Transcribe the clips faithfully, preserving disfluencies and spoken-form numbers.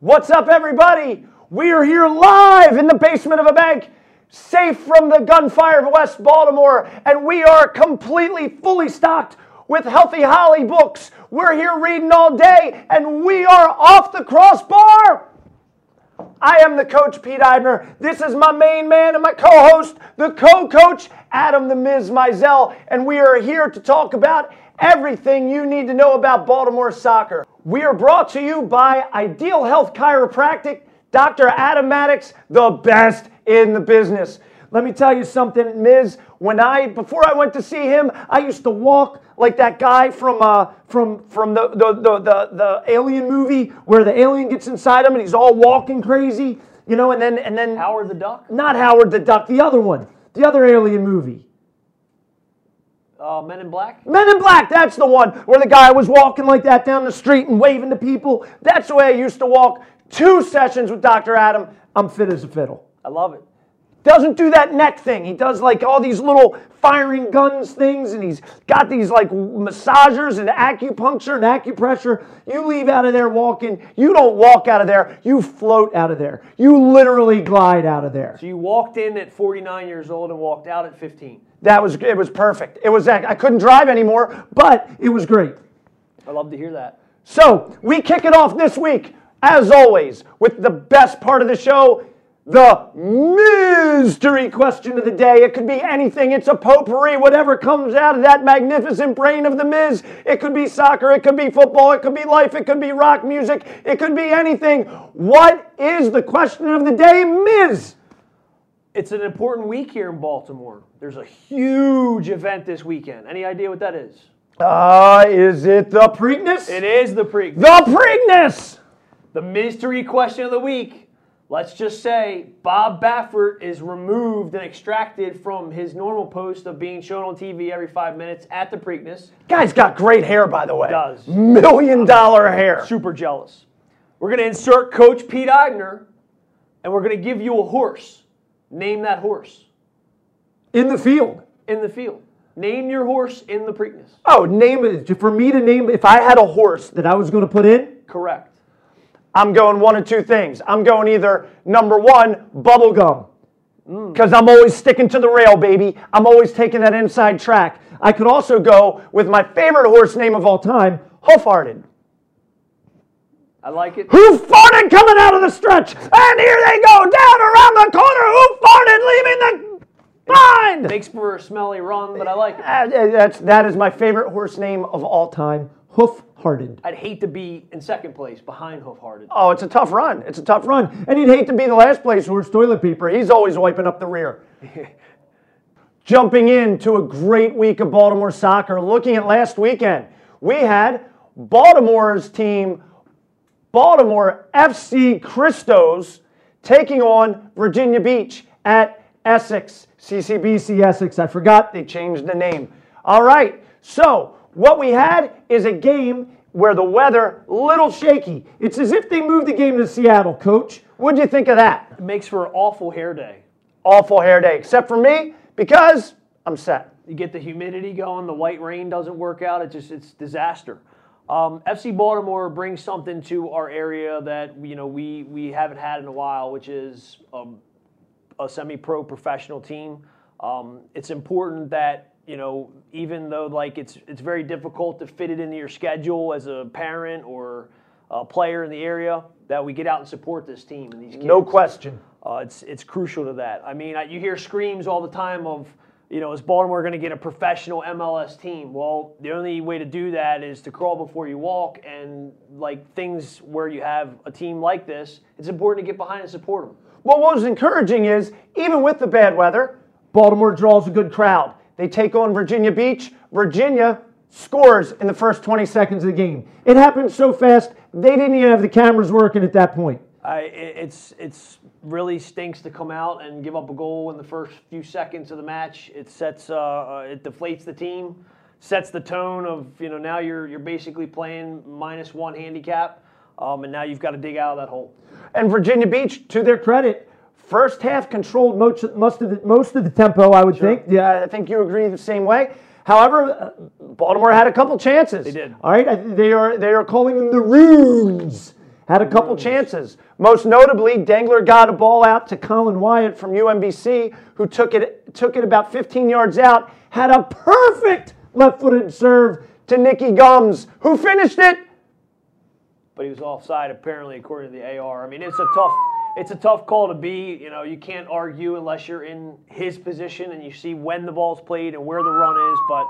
What's up, everybody? We are here live in the basement of a bank, safe from the gunfire of West Baltimore, and we are completely fully stocked with Healthy Holly books. We're here reading all day, and we are off the crossbar. I am the coach, Pete Eibner. This is my main man and my co-host, the co-coach, Adam the Miz Mizell, and we are here to talk about everything you need to know about Baltimore soccer. We are brought to you by Ideal Health Chiropractic, Doctor Adam Maddox, the best in the business. Let me tell you something, Miz. When I before I went to see him, I used to walk like that guy from uh, from from the the, the the the Alien movie where the alien gets inside him and he's all walking crazy, you know. And then and then Howard the Duck. Not Howard the Duck. The other one. The other Alien movie. Uh, Men in Black? Men in Black, that's the one where the guy was walking like that down the street and waving to people. That's the way I used to walk. Two sessions with Doctor Adam. I'm fit as a fiddle. I love it. Doesn't do that neck thing. He does like all these little firing guns things, and he's got these like massagers and acupuncture and acupressure. You leave out of there walking. You don't walk out of there. You float out of there. You literally glide out of there. So you walked in at forty-nine years old and walked out at fifteen. That was, it was perfect. It was, I couldn't drive anymore, but it was great. I love to hear that. So we kick it off this week, as always, with the best part of the show, the mystery question of the day. It could be anything. It's a potpourri. Whatever comes out of that magnificent brain of the Miz. It could be soccer. It could be football. It could be life. It could be rock music. It could be anything. What is the question of the day, Miz? It's an important week here in Baltimore. There's a huge event this weekend. Any idea what that is? Uh, is it the Preakness? It is the Preakness. The Preakness! The mystery question of the week. Let's just say Bob Baffert is removed and extracted from his normal post of being shown on T V every five minutes at the Preakness. Guy's got great hair, by the way. He does. Million dollar hair. Super jealous. We're going to insert Coach Pete Eibner, and we're going to give you a horse. Name that horse. In the field. In the field. Name your horse in the Preakness. Oh, name it. For me to name, if I had a horse that I was going to put in? Correct. I'm going one of two things. I'm going either, number one, bubblegum. Because I'm always sticking to the rail, baby. I'm always taking that inside track. I could also go with my favorite horse name of all time, Hoofarted. I like it. Who farted coming out of the stretch? And here they go, down around the corner. Who farted leaving the blind? Makes for a smelly run, but I like it. Uh, that's, that is my favorite horse name of all time, Hoof. Hearted. I'd hate to be in second place behind Hoof-Hearted. Oh, it's a tough run. It's a tough run. And you'd hate to be the last place horse toilet paper. He's always wiping up the rear. Jumping into a great week of Baltimore soccer. Looking at last weekend, we had Baltimore's team, Baltimore F C Christos, taking on Virginia Beach at Essex, C C B C Essex. I forgot they changed the name. All right, so what we had is a game where the weather, little shaky. It's as if they moved the game to Seattle, Coach. What'd you think of that? It makes for an awful hair day. Awful hair day, except for me, because I'm set. You get the humidity going, the white rain doesn't work out, it's just, it's disaster. Um, F C Baltimore brings something to our area that, you know, we, we haven't had in a while, which is um, a semi-pro professional team. Um, it's important that, you know, even though like it's it's very difficult to fit it into your schedule as a parent or a player in the area, that we get out and support this team and these kids. No question. Uh, it's it's crucial to that. I mean, I, you hear screams all the time of, you know, is Baltimore going to get a professional M L S team? Well, the only way to do that is to crawl before you walk, and like things where you have a team like this, it's important to get behind and support them. Well, what was encouraging is even with the bad weather, Baltimore draws a good crowd. They take on Virginia Beach. Virginia scores in the first twenty seconds of the game. It happened so fast, they didn't even have the cameras working at that point. I, it's it's really stinks to come out and give up a goal in the first few seconds of the match. It sets uh, it deflates the team, sets the tone of, you know, now you're you're basically playing minus one handicap, um, and now you've got to dig out of that hole. And Virginia Beach, to their credit, first half controlled most of the, most of the tempo, I would sure. think. Yeah, I think you agree the same way. However, Baltimore had a couple chances. They did. All right, they are they are calling them the runes, Had a couple chances. Most notably, Dangler got a ball out to Colin Wyatt from U M B C, who took it took it about fifteen yards out, had a perfect left-footed serve to Nicky Gumbs, who finished it. But he was offside, apparently, according to the A R. I mean, it's a tough it's a tough call to be. You know, you can't argue unless you're in his position and you see when the ball's played and where the run is, but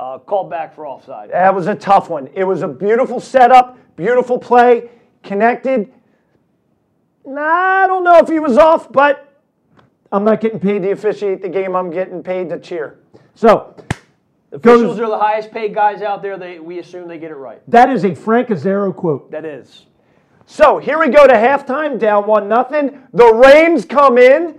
uh, called back for offside. That was a tough one. It was a beautiful setup, beautiful play. Connected. Nah, I don't know if he was off, but I'm not getting paid to officiate the game. I'm getting paid to cheer. So, officials goes, are the highest paid guys out there. They we assume they get it right. That is a Frank Azzaro quote. That is. So here we go to halftime, down one nothing. The rains come in.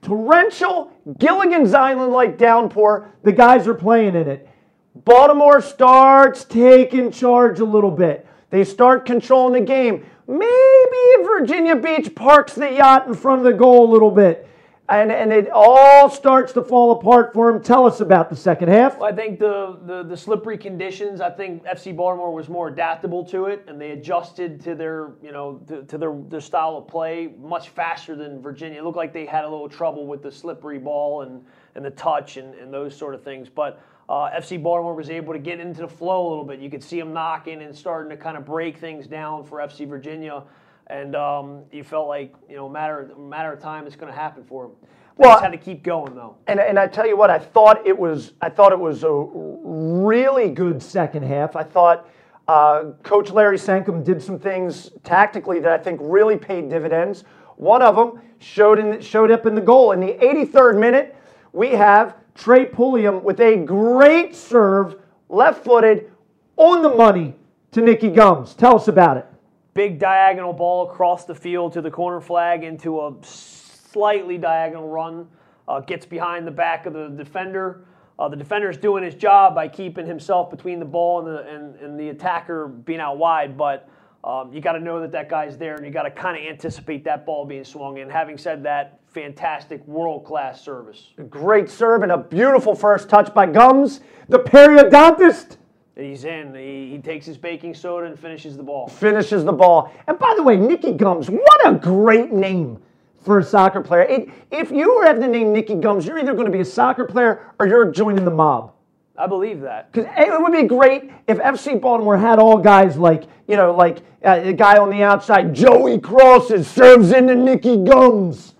Torrential Gilligan's Island-like downpour. The guys are playing in it. Baltimore starts taking charge a little bit. They start controlling the game. Maybe Virginia Beach parks the yacht in front of the goal a little bit. And and it all starts to fall apart for them. Tell us about the second half. Well, I think the, the, the slippery conditions, I think F C Baltimore was more adaptable to it, and they adjusted to their you know to, to their, their style of play much faster than Virginia. It looked like they had a little trouble with the slippery ball and, and the touch and, and those sort of things. But Uh, F C Baltimore was able to get into the flow a little bit. You could see them knocking and starting to kind of break things down for F C Virginia, and um, you felt like you know matter matter of time it's going to happen for them. They well, just had to keep going though. And and I tell you what, I thought it was I thought it was a really good second half. I thought uh, Coach Larry Sankum did some things tactically that I think really paid dividends. One of them showed in showed up in the goal in the eighty-third minute. We have Trey Pulliam with a great serve, left-footed, on the money to Nicky Gumbs. Tell us about it. Big diagonal ball across the field to the corner flag into a slightly diagonal run. Uh, gets behind the back of the defender. Uh, the defender's doing his job by keeping himself between the ball and the, and, and the attacker being out wide, but um, you got to know that that guy's there, and you got to kind of anticipate that ball being swung in. Having said that, fantastic world-class service. A great serve and a beautiful first touch by Gumbs, the periodontist. He's in. He, he takes his baking soda and finishes the ball. Finishes the ball. And by the way, Nicky Gumbs, what a great name for a soccer player. It, if you have the name Nicky Gumbs, you're either going to be a soccer player or you're joining the mob. I believe that. Because it would be great if F C Baltimore had all guys like, you know, like uh, the guy on the outside, Joey Crosses, serves into Nicky Gumbs.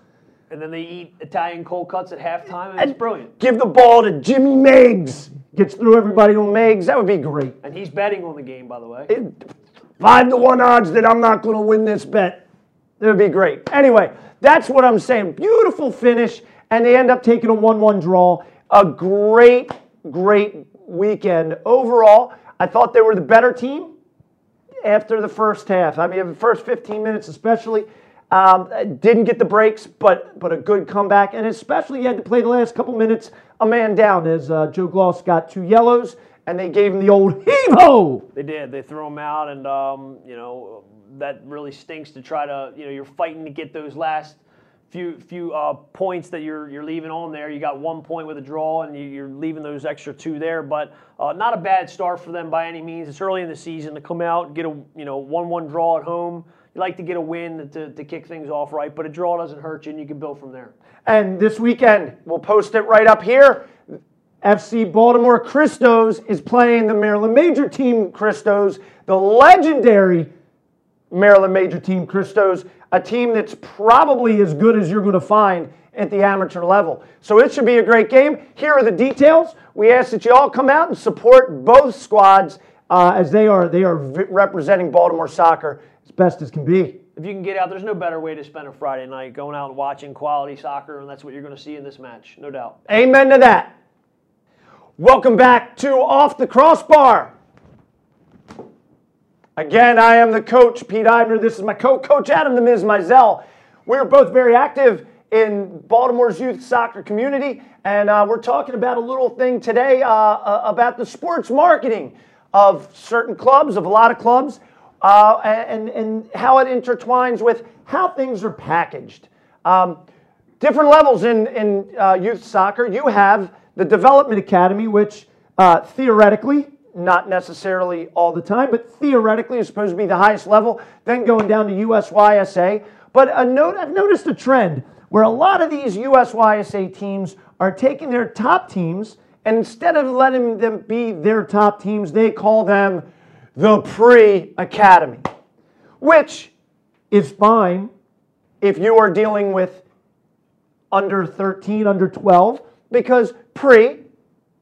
And then they eat Italian cold cuts at halftime, and it's brilliant. Give the ball to Jimmy Meigs. Gets through everybody on Meigs. That would be great. And he's betting on the game, by the way. It, five to one odds that I'm not going to win this bet. That would be great. Anyway, that's what I'm saying. Beautiful finish, and they end up taking a one one draw. A great, great weekend. Overall, I thought they were the better team after the first half. I mean, the first fifteen minutes especially. Um, didn't get the breaks, but but a good comeback. And especially you had to play the last couple minutes a man down as uh, Joe Gloss got two yellows, and they gave him the old heave-ho. They did. They threw him out, and, um, you know, that really stinks to try to, you know, you're fighting to get those last few few uh, points that you're you're leaving on there. You got one point with a draw, and you, you're leaving those extra two there. But uh, not a bad start for them by any means. It's early in the season to come out and get a, you know, one one draw at home. You like to get a win to, to kick things off right, but a draw doesn't hurt you, and you can build from there. And this weekend, we'll post it right up here. F C Baltimore Christos is playing the Maryland Major Team Christos, the legendary Maryland Major Team Christos, a team that's probably as good as you're going to find at the amateur level. So it should be a great game. Here are the details. We ask that you all come out and support both squads uh, as they are they are v- representing Baltimore soccer as best as can be. If you can get out, there's no better way to spend a Friday night going out and watching quality soccer, and that's what you're going to see in this match, no doubt. Amen to that. Welcome back to Off the Crossbar. Again, I am the coach, Pete Eibner. This is my co-coach, Adam the Miz Mizell. We're both very active in Baltimore's youth soccer community, and uh, we're talking about a little thing today uh, uh, about the sports marketing of certain clubs, of a lot of clubs, Uh, and, and how it intertwines with how things are packaged. Um, different levels in, in uh, youth soccer. You have the Development Academy, which uh, theoretically, not necessarily all the time, but theoretically is supposed to be the highest level, then going down to U S Y S A. But a note, I've noticed a trend where a lot of these U S Y S A teams are taking their top teams, and instead of letting them be their top teams, they call them the Preakness, which is fine if you are dealing with under thirteen, under twelve, because pre,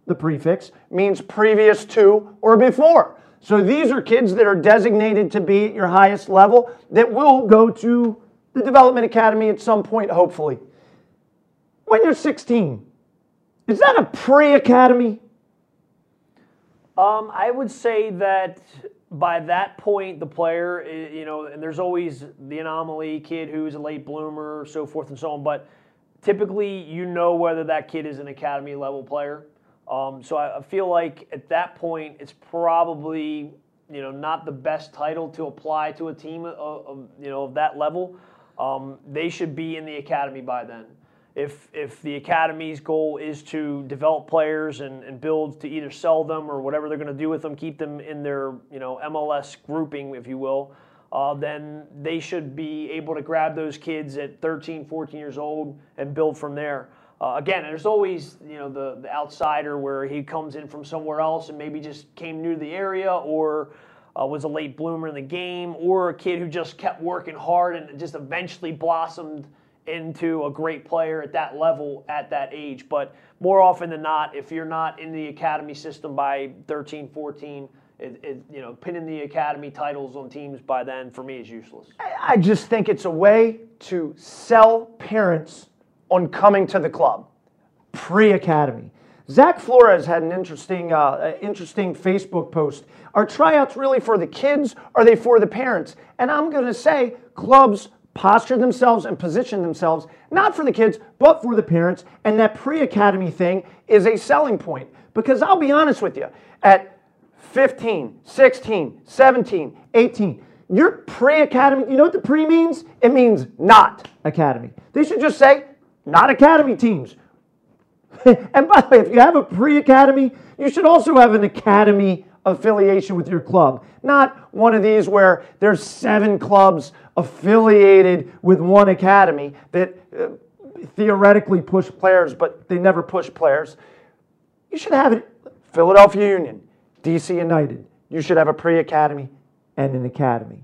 the prefix, means previous to or before. So these are kids that are designated to be at your highest level that will go to the Development Academy at some point, hopefully. When you're sixteen, is that a pre-academy? Um, I would say that by that point, the player, you know, and there's always the anomaly kid who's a late bloomer, so forth and so on, but typically you know whether that kid is an academy-level player. Um, so I feel like at that point, it's probably, you know, not the best title to apply to a team of, of you know, of that level. Um, they should be in the academy by then. If if the academy's goal is to develop players and, and build to either sell them or whatever they're going to do with them, keep them in their, you know, M L S grouping, if you will, uh, then they should be able to grab those kids at thirteen, fourteen years old and build from there. Uh, again, there's always, you know, the, the outsider where he comes in from somewhere else and maybe just came new to the area or uh, was a late bloomer in the game, or a kid who just kept working hard and just eventually blossomed into a great player at that level at that age. But more often than not, if you're not in the academy system by thirteen, fourteen, it, it, you know, pinning the academy titles on teams by then, for me, is useless. I just think it's a way to sell parents on coming to the club, pre-academy. Zach Flores had an interesting uh, interesting Facebook post. Are tryouts really for the kids? Are they for the parents? And I'm going to say clubs posture themselves and position themselves, not for the kids, but for the parents. And that pre-academy thing is a selling point. Because I'll be honest with you, at fifteen, sixteen, seventeen, eighteen, your pre-academy, you know what the pre means? It means not academy. They should just say, not academy teams. And by the way, if you have a pre-academy, you should also have an academy affiliation with your club. Not one of these where there's seven clubs affiliated with one academy that uh, theoretically push players, but they never push players. You should have it. Philadelphia Union, D C United. You should have a pre-academy and an academy.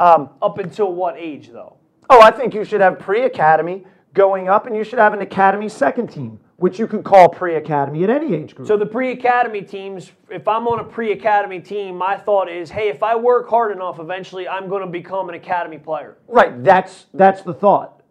Um, Up until what age, though? Oh, I think you should have pre-academy going up, and you should have an academy second team, which you can call pre-academy at any age group. So the pre-academy teams, if I'm on a pre-academy team, my thought is, hey, if I work hard enough, eventually I'm going to become an academy player. Right, that's that's the thought.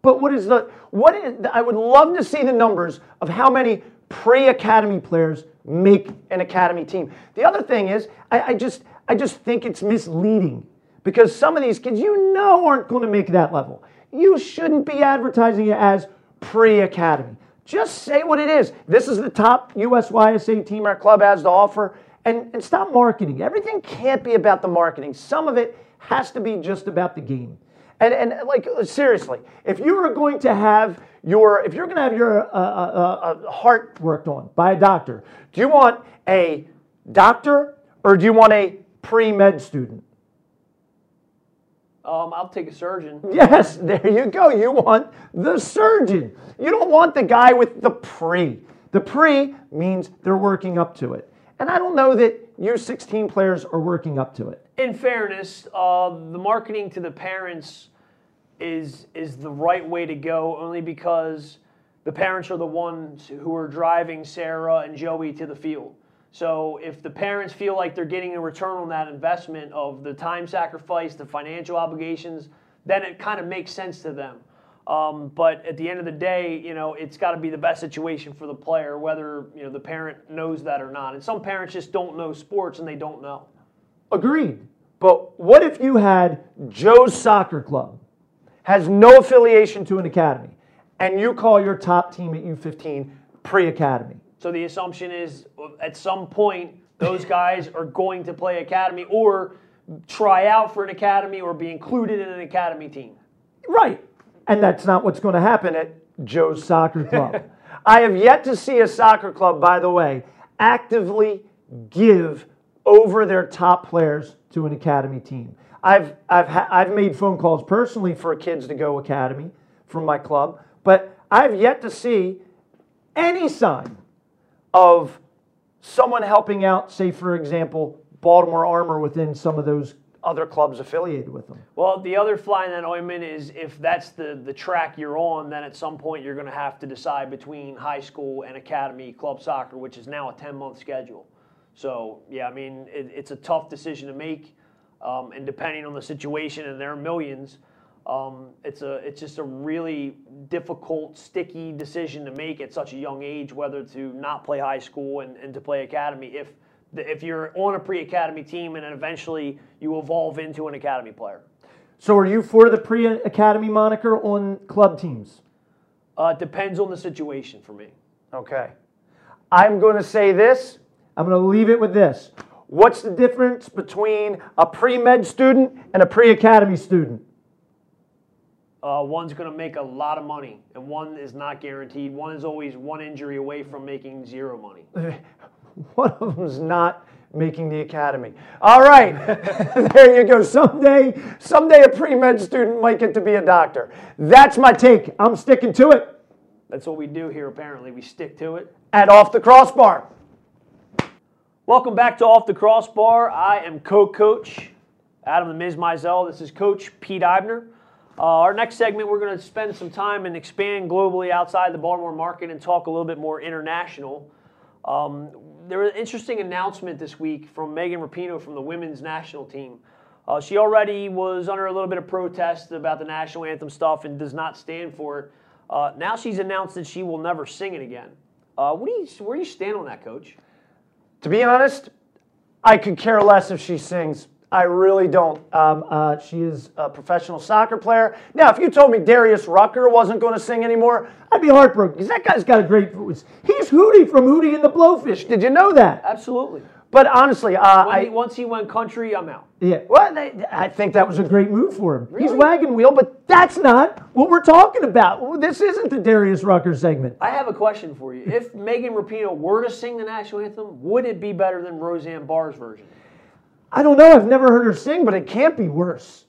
But what is the, what is, I would love to see the numbers of how many pre-academy players make an academy team. The other thing is, I, I just I just think it's misleading, because some of these kids, you know, aren't going to make that level. You shouldn't be advertising it as pre-academy. Just say what it is. This is the top U S Y S A team our club has to offer. And, and stop marketing. Everything can't be about the marketing. Some of it has to be just about the game. And, and like, seriously, if you are going to have your, if you're going to have your uh, uh, uh, heart worked on by a doctor, do you want a doctor or do you want a pre-med student? Um, I'll take a surgeon. Yes, there you go. You want the surgeon. You don't want the guy with the pre. The pre means they're working up to it. And I don't know that your sixteen players are working up to it. In fairness, uh, the marketing to the parents is is the right way to go, only because the parents are the ones who are driving Sarah and Joey to the field. So if the parents feel like they're getting a return on that investment of the time sacrifice, the financial obligations, then it kind of makes sense to them. Um, but at the end of the day, you know, it's got to be the best situation for the player, whether, you know, the parent knows that or not. And some parents just don't know sports and they don't know. Agreed. But what if you had Joe's Soccer Club, has no affiliation to an academy, and you call your top team at U fifteen pre-academy? So the assumption is at some point those guys are going to play academy or try out for an academy or be included in an academy team. Right. And that's not what's going to happen at Joe's Soccer Club. I have yet to see a soccer club, by the way, actively give over their top players to an academy team. I've I've ha- I've made phone calls personally for kids to go academy from my club, but I've yet to see any sign of someone helping out, say, for example, Baltimore Armor within some of those other clubs affiliated with them. Well, the other fly in that ointment is if that's the, the track you're on, then at some point you're going to have to decide between high school and academy club soccer, which is now a ten-month schedule. So, yeah, I mean, it, it's a tough decision to make. Um, and depending on the situation, and there are millions, um, it's a it's just a really difficult, sticky decision to make at such a young age, whether to not play high school and, and to play academy. If if you're on a pre-academy team and then eventually you evolve into an academy player. So are you for the pre-academy moniker on club teams? Uh, depends on the situation for me. Okay. I'm going to say this. I'm going to leave it with this. What's the difference between a pre-med student and a pre-academy student? Uh, one's going to make a lot of money, and one is not guaranteed. One is always one injury away from making zero money. One of them's not making the academy. All right, there you go. Someday, someday a pre-med student might get to be a doctor. That's my take. I'm sticking to it. That's what we do here, apparently. We stick to it. At Off the Crossbar. Welcome back to Off the Crossbar. I am co-coach Adam the Miz Mizell. This is Coach Pete Eibner. Uh, our next segment, we're going to spend some time and expand globally outside the Baltimore market and talk a little bit more international. Um, there was an interesting announcement this week from Megan Rapinoe from the women's national team. Uh, she already was under a little bit of protest about the national anthem stuff and does not stand for it. Uh, now she's announced that she will never sing it again. Uh, what do you, where do you stand on that, Coach? To be honest, I could care less if she sings. I really don't. Um, uh, she is a professional soccer player. Now, if you told me Darius Rucker wasn't going to sing anymore, I'd be heartbroken because that guy's got a great voice. He's Hootie from Hootie and the Blowfish. Did you know that? Absolutely. But honestly, uh, when he, I, once he went country, I'm out. Yeah. Well, they, I think that was a great move for him. Really? He's wagon wheel, but that's not what we're talking about. This isn't the Darius Rucker segment. I have a question for you. If Megan Rapinoe were to sing the national anthem, would it be better than Roseanne Barr's version? I don't know. I've never heard her sing, but it can't be worse.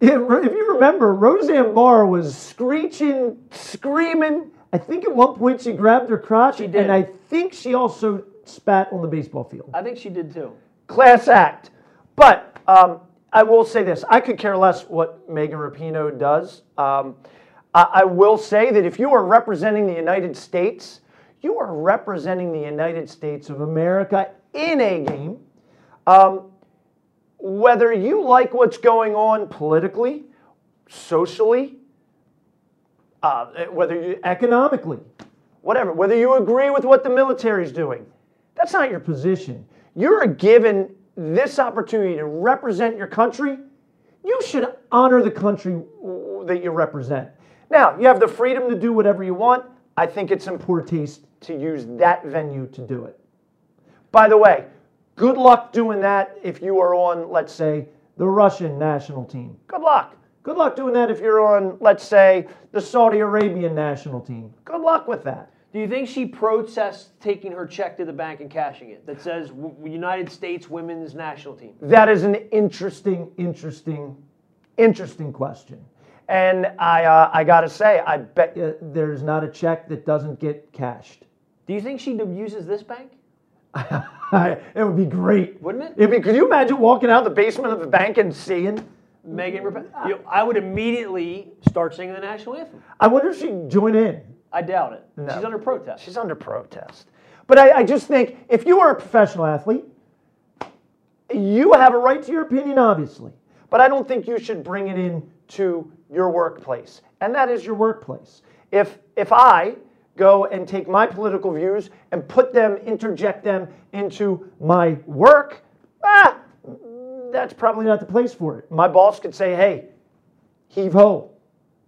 It, if you remember, Roseanne Barr was screeching, screaming. I think at one point she grabbed her crotch, she did. And I think she also spat on the baseball field. I think she did too. Class act. But um, I will say this. I could care less what Megan Rapinoe does. Um, I, I will say that if you are representing the United States, you are representing the United States of America in a game. Um, whether you like what's going on politically, socially, uh, whether you economically, whatever, whether you agree with what the military's doing, that's not your position. You're given this opportunity to represent your country. You should honor the country that you represent. Now, you have the freedom to do whatever you want. I think it's in poor taste to use that venue to do it. By the way, good luck doing that if you are on, let's say, the Russian national team. Good luck. Good luck doing that if you're on, let's say, the Saudi Arabian national team. Good luck with that. Do you think she protests taking her check to the bank and cashing it that says United States Women's National Team? That is an interesting, interesting, interesting question. And I uh, I got to say, I bet you there's not a check that doesn't get cashed. Do you think she uses this bank? It would be great. Wouldn't it? It'd be, could you imagine walking out the basement of the bank and seeing Megan Rapinoe? You know, I would immediately start singing the national anthem. I wonder if she'd join in. I doubt it. No. She's under protest. She's under protest. But I, I just think if you are a professional athlete, you have a right to your opinion, obviously. But I don't think you should bring it in to your workplace. And that is your workplace. If if I go and take my political views and put them, interject them into my work, ah, that's probably not the place for it. My boss could say, hey, heave ho.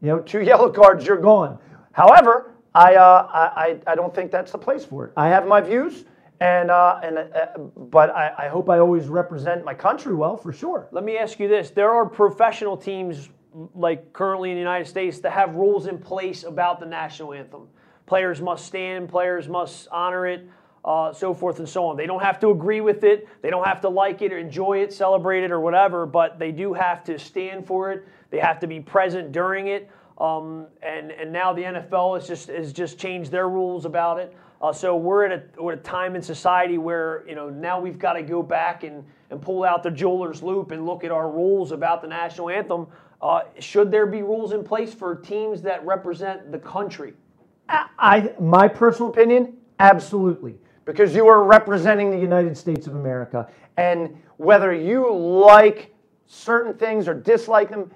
You know, two yellow cards, you're gone. However, I, uh, I I don't think that's the place for it. I have my views, and uh, and uh, but I, I hope I always represent my country well, for sure. Let me ask you this. There are professional teams, like currently in the United States, that have rules in place about the national anthem. Players must stand. Players must honor it. uh, so forth and so on. They don't have to agree with it. They don't have to like it or enjoy it, celebrate it or whatever, but they do have to stand for it. They have to be present during it. Um, and, and now the N F L has just has just changed their rules about it. Uh, so we're at a, we're at a time in society where, you know, now we've got to go back and, and pull out the jeweler's loop and look at our rules about the national anthem. Uh, should there be rules in place for teams that represent the country? I, my personal opinion, absolutely. Because you are representing the United States of America. And whether you like certain things or dislike them,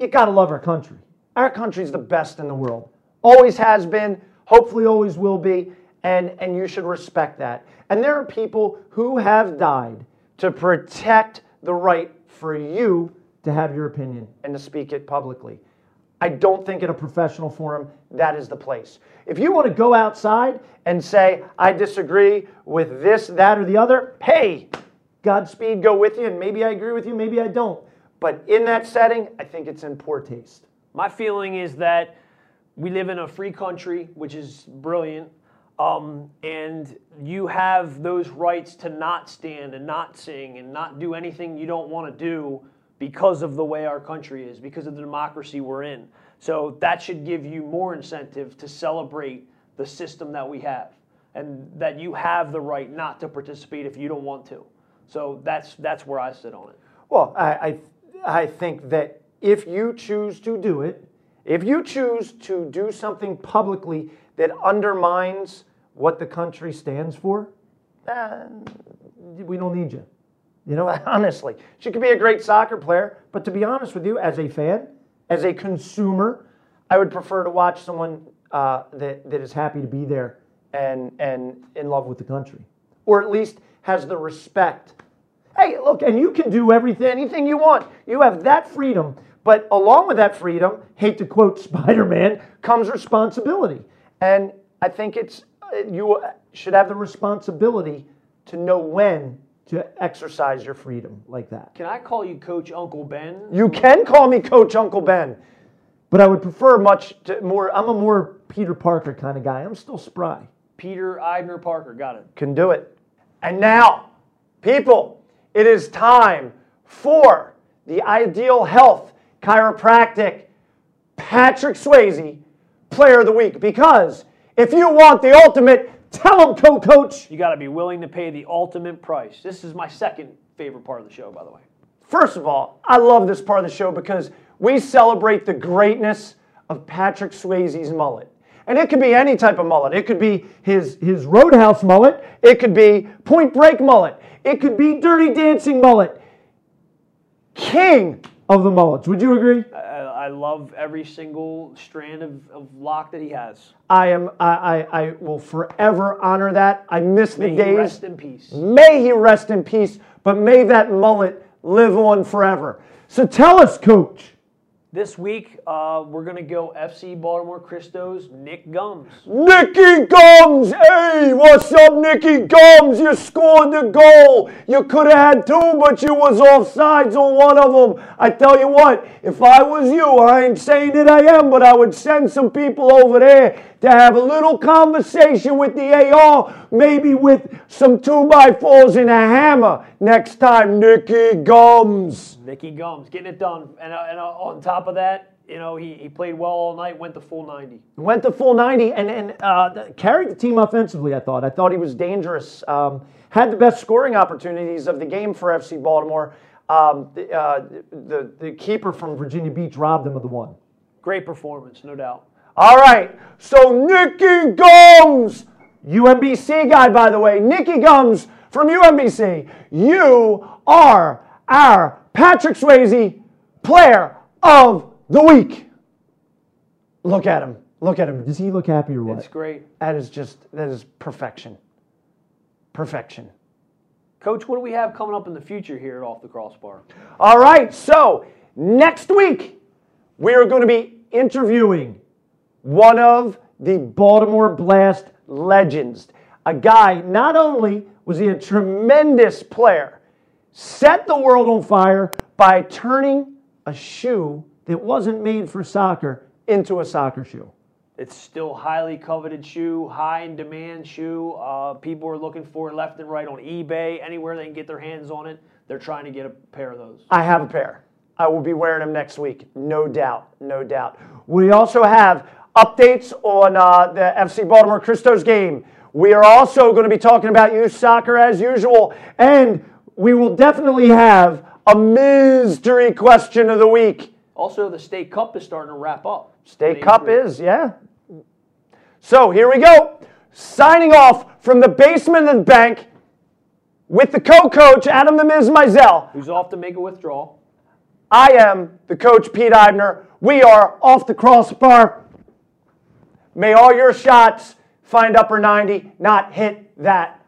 you got to love our country. Our country's the best in the world. Always has been, hopefully always will be, and, and you should respect that. And there are people who have died to protect the right for you to have your opinion and to speak it publicly. I don't think in a professional forum that is the place. If you want to go outside and say, I disagree with this, that, or the other, hey, Godspeed, go with you, and maybe I agree with you, maybe I don't. But in that setting, I think it's in poor taste. My feeling is that we live in a free country, which is brilliant, um, and you have those rights to not stand and not sing and not do anything you don't want to do because of the way our country is, because of the democracy we're in. So that should give you more incentive to celebrate the system that we have and that you have the right not to participate if you don't want to. So that's that's where I sit on it. Well, I I, I think that if you choose to do it, if you choose to do something publicly that undermines what the country stands for, uh, we don't need you. You know, honestly, she could be a great soccer player, but to be honest with you, as a fan, as a consumer, I would prefer to watch someone uh, that, that is happy to be there and, and in love with the country, or at least has the respect. Hey, look, and you can do everything, anything you want. You have that freedom. But along with that freedom, hate to quote Spider-Man, comes responsibility. And I think it's you should have the responsibility to know when to exercise your freedom like that. Can I call you Coach Uncle Ben? You can call me Coach Uncle Ben. But I would prefer much to more, I'm a more Peter Parker kind of guy. I'm still spry. Peter Eibner Parker, got it. Can do it. And now, people, it is time for the Ideal Health Chiropractic Patrick Swayze Player of the Week, because if you want the ultimate, tell them, co-coach. You got to be willing to pay the ultimate price. This is my second favorite part of the show, by the way. First of all, I love this part of the show because we celebrate the greatness of Patrick Swayze's mullet. And it could be any type of mullet. It could be his, his Roadhouse mullet. It could be Point Break mullet. It could be Dirty Dancing mullet. King of the mullets. Would you agree? I, I love every single strand of, of lock that he has. I am. I, I, I will forever honor that. I miss the days. May he rest in peace. May he rest in peace, but may that mullet live on forever. So tell us, Coach. This week, uh, we're going to go F C Baltimore Christos, Nick Gumbs. Nicky Gumbs! Hey, what's up, Nicky Gumbs? You scored the goal. You could have had two, but you was offsides on one of them. I tell you what, if I was you, I ain't saying that I am, but I would send some people over there to have a little conversation with the A R, maybe with some two by fours and a hammer next time, Nicky Gumbs. Nicky Gumbs, getting it done. And, uh, and uh, on top of that, you know, he, he played well all night, went the full ninety. Went the full ninety and, and uh, carried the team offensively, I thought. I thought he was dangerous. Um, had the best scoring opportunities of the game for F C Baltimore. Um, the, uh, the, the keeper from Virginia Beach robbed him of the one. Great performance, no doubt. All right, so Nicky Gumbs, U M B C guy, by the way, Nicky Gumbs from U M B C, you are our Patrick Swayze Player of the Week. Look at him. Look at him. Does he look happy or what? That's great. That is just, that is perfection. Perfection. Coach, what do we have coming up in the future here at Off the Crossbar? All right, so next week we are going to be interviewing one of the Baltimore Blast legends. A guy, not only was he a tremendous player, set the world on fire by turning a shoe that wasn't made for soccer into a soccer shoe. It's still highly coveted shoe, high in demand shoe. Uh, people are looking for it left and right on eBay, anywhere they can get their hands on it. They're trying to get a pair of those. I have a pair. I will be wearing them next week, no doubt, no doubt. We also have updates on uh, the F C Baltimore Christos game. We are also going to be talking about youth soccer as usual, and we will definitely have a Mizztery Question of the Week. Also, the State Cup is starting to wrap up. State Cup is, yeah. So here we go. Signing off from the basement of the bank with the co-coach, Adam the Miz Mizell. Who's off to make a withdrawal. I am the coach, Pete Eibner. We are Off the Crossbar. May all your shots find upper ninety, not hit that.